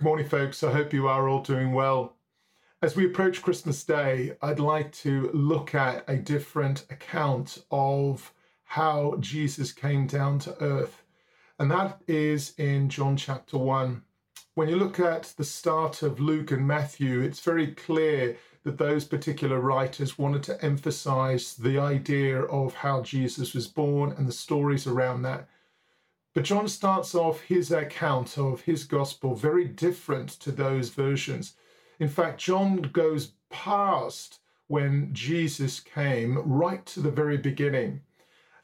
Good morning, folks. I hope you are all doing well. As we approach Christmas Day, I'd like to look at a different account of how Jesus came down to earth. And that is in John chapter 1. When you look at the start of Luke and Matthew, it's very clear that those particular writers wanted to emphasize the idea of how Jesus was born and the stories around that. But John starts off his account of his gospel very different to those versions. In fact, John goes past when Jesus came right to the very beginning.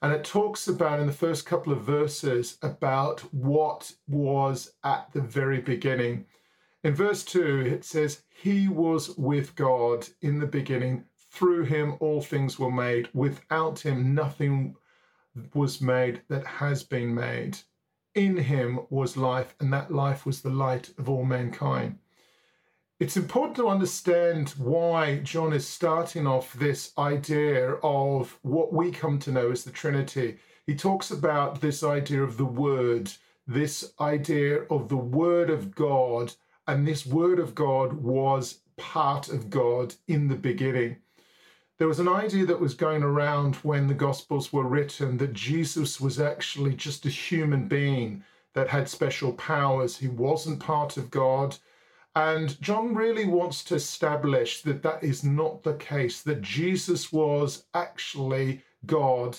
And it talks about, in the first couple of verses, about what was at the very beginning. In verse 2, it says, "He was with God in the beginning. Through him all things were made. Without him nothing was made that has been made. In him was life, and that life was the light of all mankind." It's important to understand why John is starting off this idea of what we come to know as the Trinity. He talks about this idea of the Word, this idea of the Word of God, and this Word of God was part of God in the beginning. There was an idea that was going around when the Gospels were written that Jesus was actually just a human being that had special powers. He wasn't part of God. And John really wants to establish that that is not the case, that Jesus was actually God,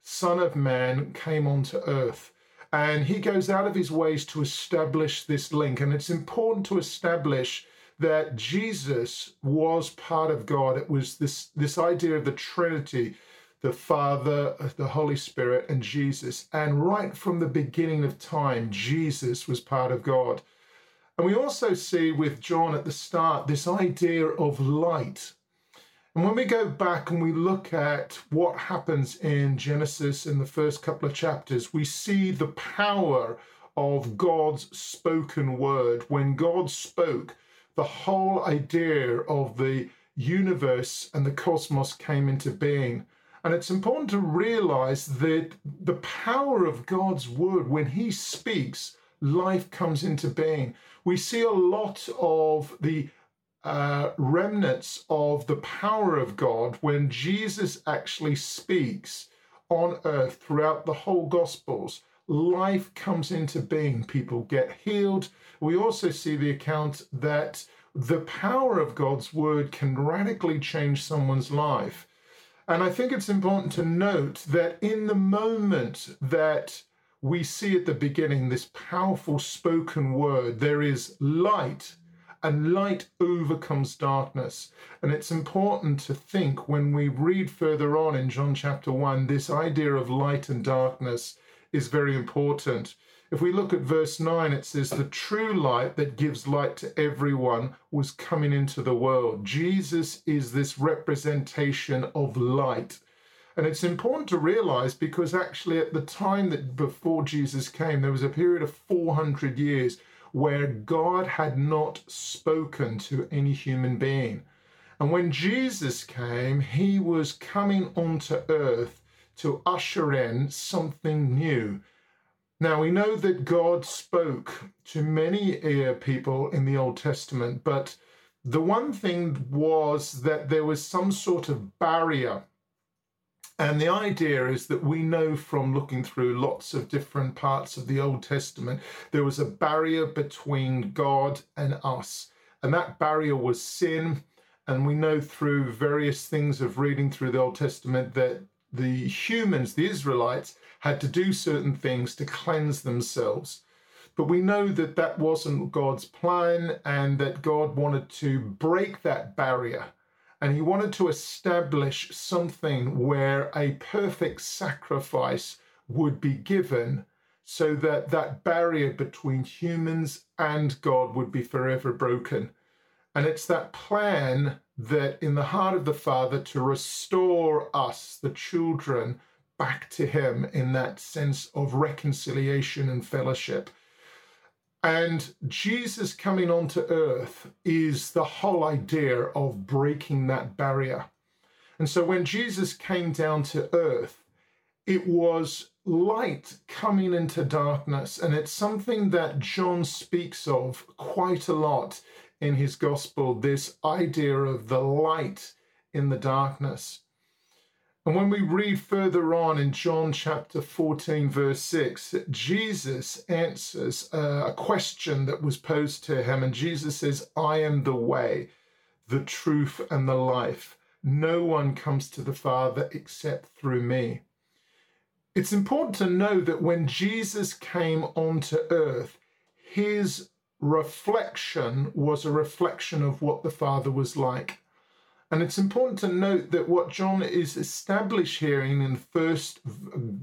Son of Man, came onto earth. And he goes out of his ways to establish this link. And it's important to establish that Jesus was part of God. It was this idea of the Trinity, the Father, the Holy Spirit, and Jesus. And right from the beginning of time, Jesus was part of God. And we also see with John at the start this idea of light. And when we go back and we look at what happens in Genesis in the first couple of chapters, we see the power of God's spoken word. When God spoke, the whole idea of the universe and the cosmos came into being. And it's important to realize that the power of God's word, when he speaks, life comes into being. We see a lot of the remnants of the power of God when Jesus actually speaks on earth throughout the whole Gospels. Life comes into being. People get healed. We also see the account that the power of God's word can radically change someone's life. And I think it's important to note that in the moment that we see at the beginning this powerful spoken word, there is light, and light overcomes darkness. And it's important to think, when we read further on in John chapter 1, this idea of light and darkness is very important. If we look at verse 9, it says, "The true light that gives light to everyone was coming into the world." Jesus is this representation of light. And it's important to realize, because actually at the time that before Jesus came, there was a period of 400 years where God had not spoken to any human being. And when Jesus came, he was coming onto earth to usher in something new. Now, we know that God spoke to many people in the Old Testament, but the one thing was that there was some sort of barrier. And the idea is that we know from looking through lots of different parts of the Old Testament, there was a barrier between God and us. And that barrier was sin. And we know through various things of reading through the Old Testament that the humans, the Israelites, had to do certain things to cleanse themselves. But we know that that wasn't God's plan, and that God wanted to break that barrier. And he wanted to establish something where a perfect sacrifice would be given so that that barrier between humans and God would be forever broken. And it's that plan that in the heart of the Father to restore us, the children, back to him in that sense of reconciliation and fellowship. And Jesus coming onto earth is the whole idea of breaking that barrier. And so when Jesus came down to earth, It was light coming into darkness, and it's something that John speaks of quite a lot in his gospel, this idea of the light in the darkness. And when we read further on in John chapter 14, verse 6, Jesus answers a question that was posed to him, and Jesus says, "I am the way, the truth, and the life. No one comes to the Father except through me." It's important to know that when Jesus came onto earth, his reflection was a reflection of what the Father was like. And it's important to note that what John is established here in the first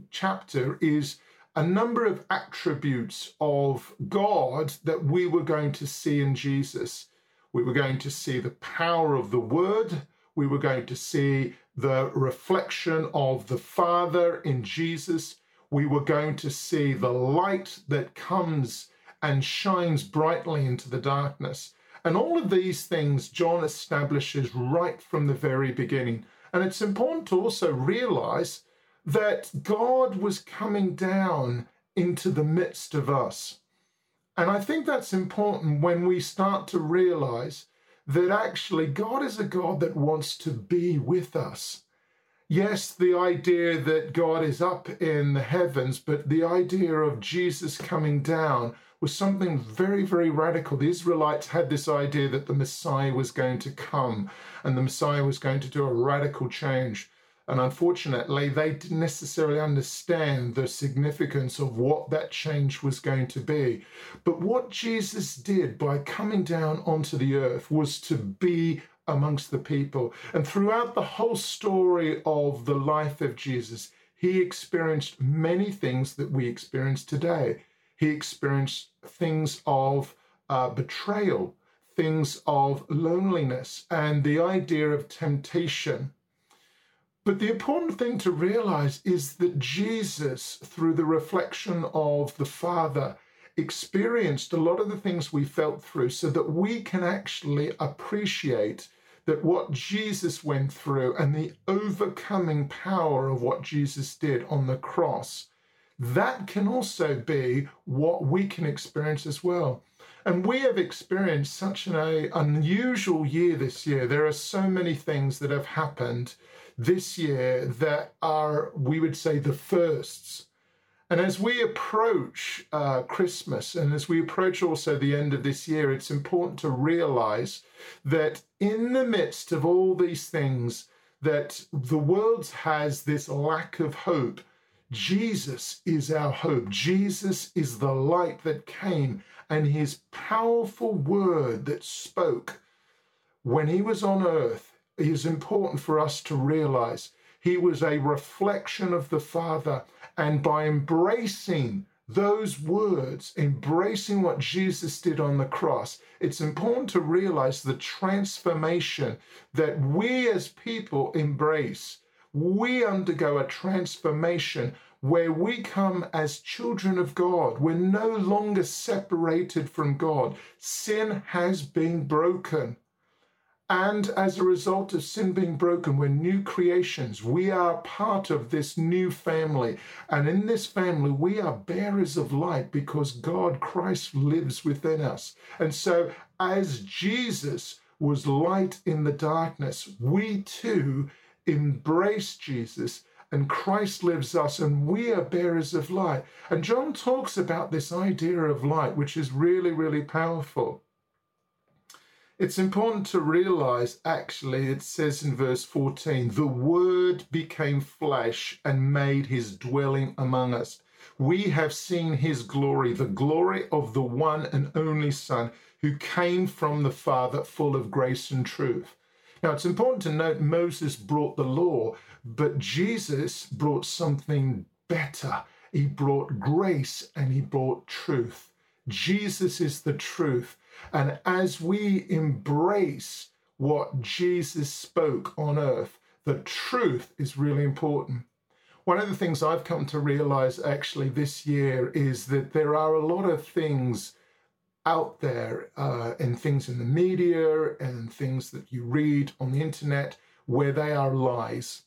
chapter is a number of attributes of God that we were going to see in Jesus. We were going to see the power of the Word. We were going to see the reflection of the Father in Jesus. We were going to see the light that comes and shines brightly into the darkness. And all of these things John establishes right from the very beginning. And it's important to also realize that God was coming down into the midst of us. And I think that's important when we start to realize that actually God is a God that wants to be with us. Yes, the idea that God is up in the heavens, but the idea of Jesus coming down was something very, very radical. The Israelites had this idea that the Messiah was going to come and the Messiah was going to do a radical change. And unfortunately, they didn't necessarily understand the significance of what that change was going to be. But what Jesus did by coming down onto the earth was to be amongst the people. And throughout the whole story of the life of Jesus, he experienced many things that we experience today. He experienced things of betrayal, things of loneliness, and the idea of temptation. But the important thing to realize is that Jesus, through the reflection of the Father, experienced a lot of the things we felt through so that we can actually appreciate that what Jesus went through and the overcoming power of what Jesus did on the cross, that can also be what we can experience as well. And we have experienced such an unusual year this year. There are so many things that have happened this year that are, we would say, the firsts. And as we approach Christmas and as we approach also the end of this year, it's important to realize that in the midst of all these things, that the world has this lack of hope, Jesus is our hope. Jesus is the light that came, and his powerful word that spoke when he was on earth is important for us to realize. He was a reflection of the Father, and by embracing those words, embracing what Jesus did on the cross, it's important to realize the transformation that we as people embrace. We undergo a transformation where we come as children of God. We're no longer separated from God. Sin has been broken. And as a result of sin being broken, we're new creations. We are part of this new family. And in this family, we are bearers of light because God, Christ, lives within us. And so as Jesus was light in the darkness, we too embrace Jesus, and Christ lives us, and we are bearers of light. And John talks about this idea of light, which is really, really powerful. It's important to realize, actually, it says in verse 14, the Word became flesh and made his dwelling among us. We have seen his glory, the glory of the one and only Son, who came from the Father, full of grace and truth. Now, it's important to note Moses brought the law, but Jesus brought something better. He brought grace and he brought truth. Jesus is the truth. And as we embrace what Jesus spoke on earth, the truth is really important. One of the things I've come to realize actually this year is that there are a lot of things out there and things in the media and things that you read on the internet where they are lies.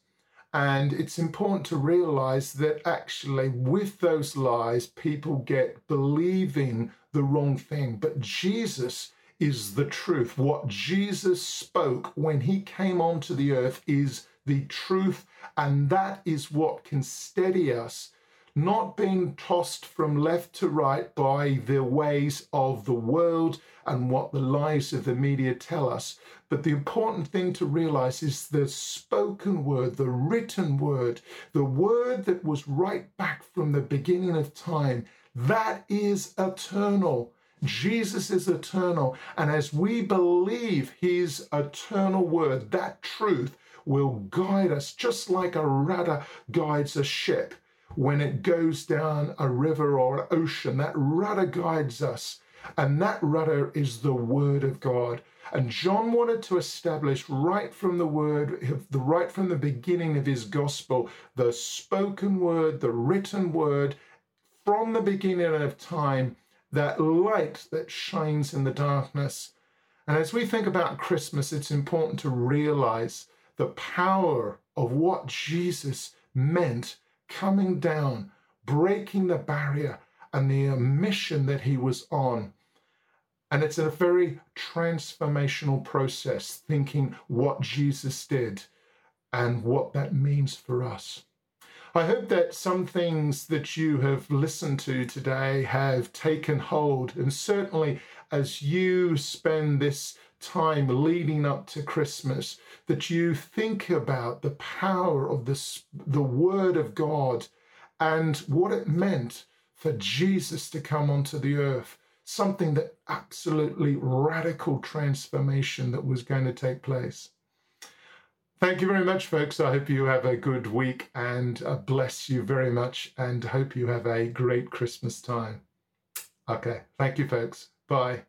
And it's important to realize that actually with those lies, people get believing the wrong thing. But Jesus is the truth. What Jesus spoke when he came onto the earth is the truth. And that is what can steady us, not being tossed from left to right by the ways of the world and what the lies of the media tell us. But the important thing to realize is the spoken word, the written word, the word that was right back from the beginning of time, that is eternal. Jesus is eternal. And as we believe his eternal word, that truth will guide us just like a rudder guides a ship. When it goes down a river or an ocean, that rudder guides us. And that rudder is the word of God. And John wanted to establish right from the beginning of his gospel, the spoken word, the written word, from the beginning of time, that light that shines in the darkness. And as we think about Christmas, it's important to realize the power of what Jesus meant coming down, breaking the barrier, and the mission that he was on. And it's a very transformational process, thinking what Jesus did and what that means for us. I hope that some things that you have listened to today have taken hold. And certainly as you spend this time leading up to Christmas, that you think about the power of the Word of God and what it meant for Jesus to come onto the earth, something that absolutely radical transformation that was going to take place. Thank you very much, folks. I hope you have a good week, and bless you very much, and hope you have a great Christmas time. Okay, thank you, folks. Bye.